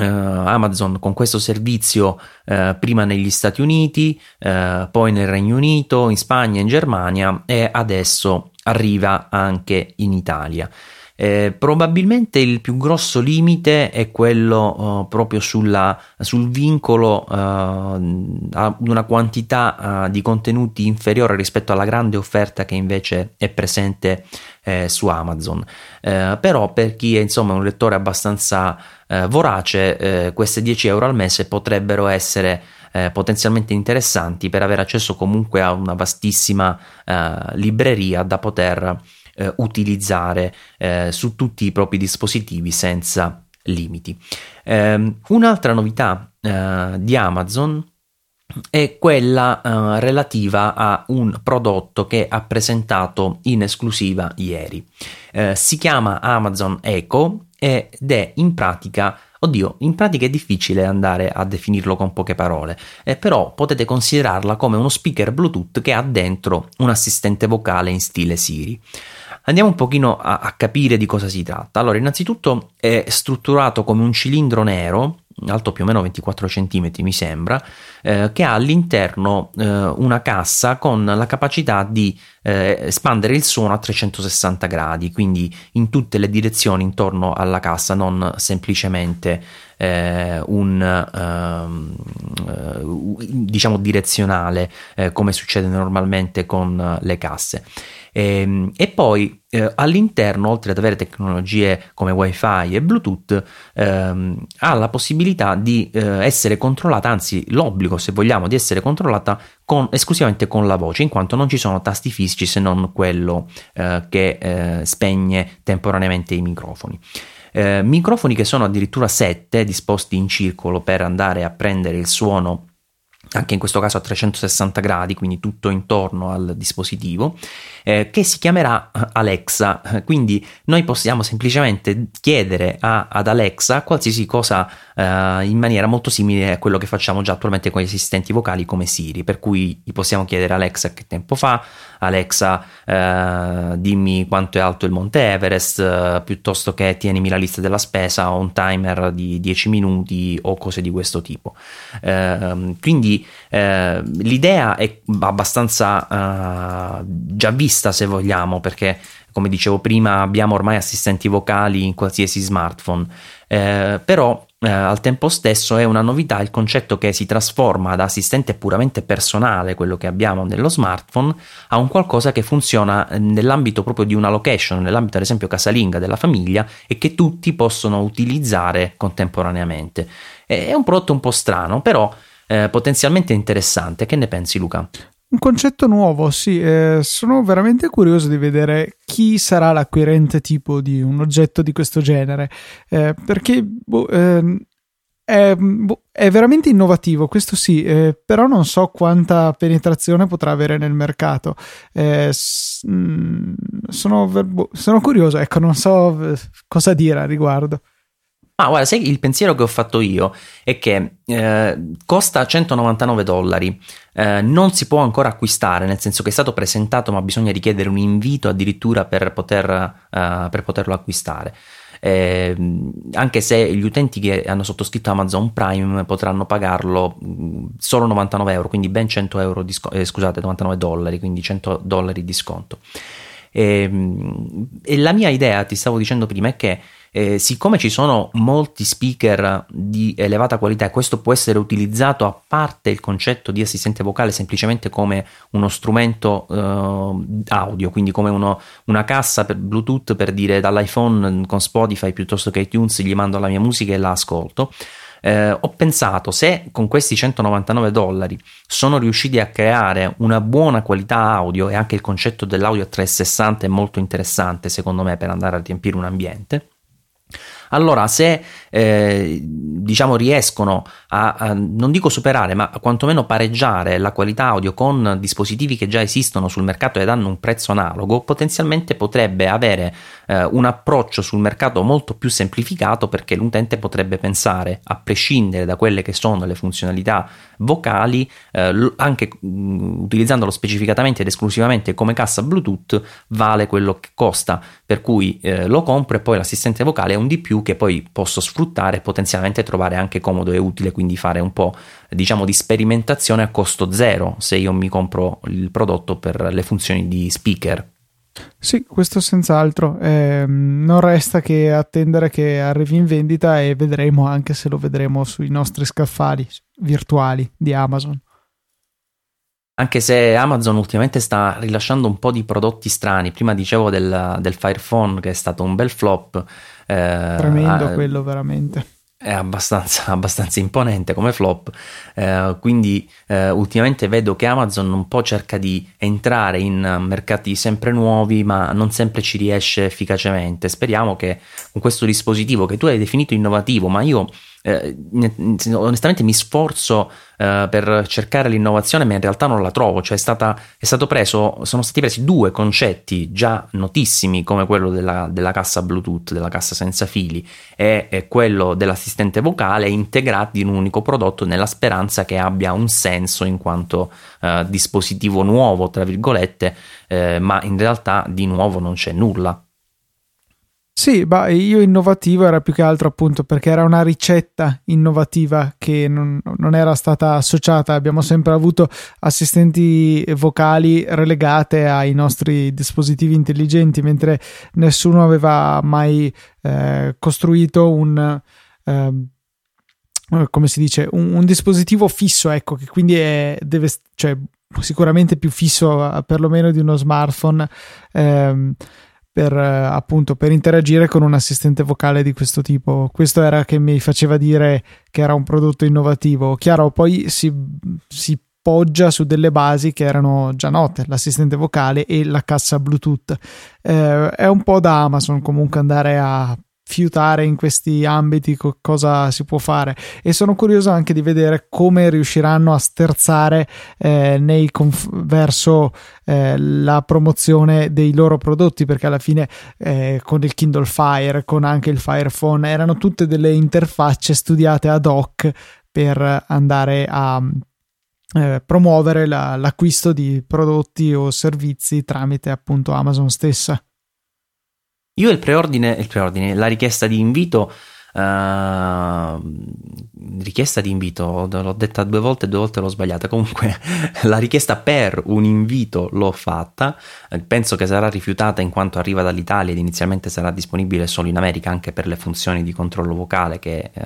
eh, Amazon con questo servizio eh, prima negli Stati Uniti, eh, poi nel Regno Unito, in Spagna, in Germania, e adesso arriva anche in Italia. Eh, probabilmente il più grosso limite è quello eh, proprio sulla, sul vincolo eh, ad una quantità eh, di contenuti inferiore rispetto alla grande offerta che invece è presente eh, su Amazon. Eh, però per chi è insomma un lettore abbastanza eh, vorace, eh, queste dieci euro al mese potrebbero essere Eh, potenzialmente interessanti per avere accesso comunque a una vastissima eh, libreria da poter eh, utilizzare eh, su tutti i propri dispositivi senza limiti. Eh, un'altra novità eh, di Amazon è quella eh, relativa a un prodotto che ha presentato in esclusiva ieri. Eh, si chiama Amazon Echo ed è in pratica, oddio, in pratica è difficile andare a definirlo con poche parole, eh, però potete considerarla come uno speaker Bluetooth che ha dentro un assistente vocale in stile Siri. Andiamo un pochino a, a capire di cosa si tratta. Allora, innanzitutto è strutturato come un cilindro nero, alto più o meno ventiquattro centimetri mi sembra, eh, che ha all'interno eh, una cassa con la capacità di eh, espandere il suono a trecentosessanta gradi, quindi in tutte le direzioni intorno alla cassa, non semplicemente eh, un eh, diciamo direzionale eh, come succede normalmente con le casse. E, e poi eh, all'interno, oltre ad avere tecnologie come Wi-Fi e Bluetooth, ehm, ha la possibilità di eh, essere controllata, anzi l'obbligo, se vogliamo, di essere controllata con, esclusivamente con la voce, in quanto non ci sono tasti fisici se non quello eh, che eh, spegne temporaneamente i microfoni. Eh, microfoni che sono addirittura sette, disposti in circolo per andare a prendere il suono anche in questo caso a trecentosessanta gradi, quindi tutto intorno al dispositivo, eh, che si chiamerà Alexa. Quindi noi possiamo semplicemente chiedere a, ad Alexa qualsiasi cosa eh, in maniera molto simile a quello che facciamo già attualmente con gli assistenti vocali come Siri, per cui gli possiamo chiedere: Alexa, che tempo fa? Alexa, eh, dimmi quanto è alto il Monte Everest, eh, piuttosto che tienimi la lista della spesa o un timer di dieci minuti o cose di questo tipo. Eh, quindi Eh, l'idea è abbastanza eh, già vista, se vogliamo, perché come dicevo prima abbiamo ormai assistenti vocali in qualsiasi smartphone, eh, però eh, al tempo stesso è una novità il concetto che si trasforma da assistente puramente personale, quello che abbiamo nello smartphone, a un qualcosa che funziona nell'ambito proprio di una location, nell'ambito ad esempio casalinga della famiglia, e che tutti possono utilizzare contemporaneamente. È un prodotto un po' strano, però Eh, potenzialmente interessante. Che ne pensi, Luca? Un concetto nuovo, sì. Eh, sono veramente curioso di vedere chi sarà l'acquirente tipo di un oggetto di questo genere, eh, perché boh, eh, è, boh, è veramente innovativo, questo sì, eh, però non so quanta penetrazione potrà avere nel mercato. Eh, s- mh, sono, boh, sono curioso, ecco, non so cosa dire al riguardo. Ah, guarda, sai, il pensiero che ho fatto io è che eh, costa centonovantanove dollari, eh, non si può ancora acquistare, nel senso che è stato presentato ma bisogna richiedere un invito addirittura per, poter, eh, per poterlo acquistare, eh, anche se gli utenti che hanno sottoscritto Amazon Prime potranno pagarlo solo novantanove euro, quindi ben cento euro di sc- eh, scusate novantanove dollari, quindi cento dollari di sconto. E, e la mia idea, ti stavo dicendo prima, è che Eh, siccome ci sono molti speaker di elevata qualità e questo può essere utilizzato, a parte il concetto di assistente vocale, semplicemente come uno strumento eh, audio, quindi come uno, una cassa per Bluetooth, per dire dall'iPhone con Spotify piuttosto che iTunes gli mando la mia musica e la ascolto, eh, ho pensato, se con questi centonovantanove dollari sono riusciti a creare una buona qualità audio, e anche il concetto dell'audio a trecentosessanta è molto interessante secondo me per andare a riempire un ambiente, allora se eh, diciamo riescono a, a non dico superare ma quantomeno pareggiare la qualità audio con dispositivi che già esistono sul mercato ed hanno un prezzo analogo, potenzialmente potrebbe avere eh, un approccio sul mercato molto più semplificato, perché l'utente potrebbe pensare, a prescindere da quelle che sono le funzionalità vocali, eh, anche mh, utilizzandolo specificatamente ed esclusivamente come cassa Bluetooth, vale quello che costa, per cui eh, lo compro e poi l'assistente vocale è un di più che poi posso sfruttare e potenzialmente trovare anche comodo e utile, quindi fare un po', diciamo, di sperimentazione a costo zero se io mi compro il prodotto per le funzioni di speaker. Sì, questo senz'altro. Eh, non resta che attendere che arrivi in vendita e vedremo anche se lo vedremo sui nostri scaffali virtuali di Amazon. Anche se Amazon ultimamente sta rilasciando un po' di prodotti strani. Prima dicevo del, del Fire Phone, che è stato un bel flop. Eh, Tremendo, ah, quello veramente. è abbastanza, abbastanza imponente come flop, eh, quindi eh, ultimamente vedo che Amazon un po' cerca di entrare in mercati sempre nuovi, ma non sempre ci riesce efficacemente. Speriamo che con questo dispositivo che tu hai definito innovativo, ma io eh, onestamente mi sforzo eh, per cercare l'innovazione, ma in realtà non la trovo. Cioè è stata, è stato preso, sono stati presi due concetti già notissimi, come quello della, della cassa Bluetooth, della cassa senza fili, e, e quello dell'assistenza vocale, integrati in un unico prodotto, nella speranza che abbia un senso in quanto eh, dispositivo nuovo tra virgolette, eh, ma in realtà di nuovo non c'è nulla. Sì, ma io innovativo era più che altro appunto perché era una ricetta innovativa che non, non era stata associata. Abbiamo sempre avuto assistenti vocali relegate ai nostri dispositivi intelligenti, mentre nessuno aveva mai eh, costruito un Uh, come si dice un, un dispositivo fisso, ecco, che quindi è deve, cioè, sicuramente più fisso perlomeno di uno smartphone, ehm, per appunto per interagire con un assistente vocale di questo tipo. Questo era che mi faceva dire che era un prodotto innovativo. Chiaro, poi si, si poggia su delle basi che erano già note, l'assistente vocale e la cassa Bluetooth. Eh, è un po' da Amazon comunque andare a fiutare in questi ambiti co- cosa si può fare, e sono curioso anche di vedere come riusciranno a sterzare eh, nei conf- verso eh, la promozione dei loro prodotti, perché alla fine eh, con il Kindle Fire, con anche il Fire Phone, erano tutte delle interfacce studiate ad hoc per andare a eh, promuovere la- l'acquisto di prodotti o servizi tramite appunto Amazon stessa. Io il preordine, il preordine, la richiesta di invito, uh, richiesta di invito, l'ho detta due volte, due volte l'ho sbagliata, comunque la richiesta per un invito l'ho fatta, penso che sarà rifiutata in quanto arriva dall'Italia ed inizialmente sarà disponibile solo in America, anche per le funzioni di controllo vocale che uh,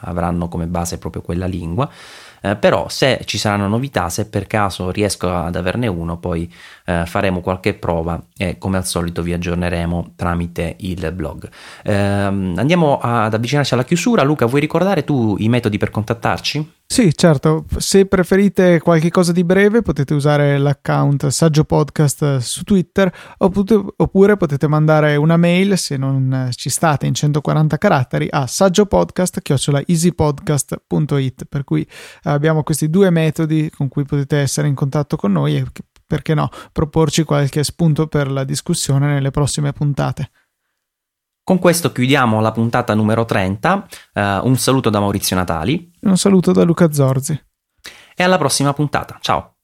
avranno come base proprio quella lingua. Eh, però se ci saranno novità, se per caso riesco ad averne uno, poi eh, faremo qualche prova e come al solito vi aggiorneremo tramite il blog. Eh, andiamo ad avvicinarci alla chiusura. Luca, vuoi ricordare tu i metodi per contattarci? Sì, certo. Se preferite qualche cosa di breve potete usare l'account Saggio Podcast su Twitter, oppure potete mandare una mail, se non ci state in centoquaranta caratteri, a saggiopodcast chiocciola easypodcast punto it. Per cui abbiamo questi due metodi con cui potete essere in contatto con noi e, perché no, proporci qualche spunto per la discussione nelle prossime puntate. Con questo chiudiamo la puntata numero trenta. Uh, un saluto da Maurizio Natali. Un saluto da Luca Zorzi. E alla prossima puntata. Ciao.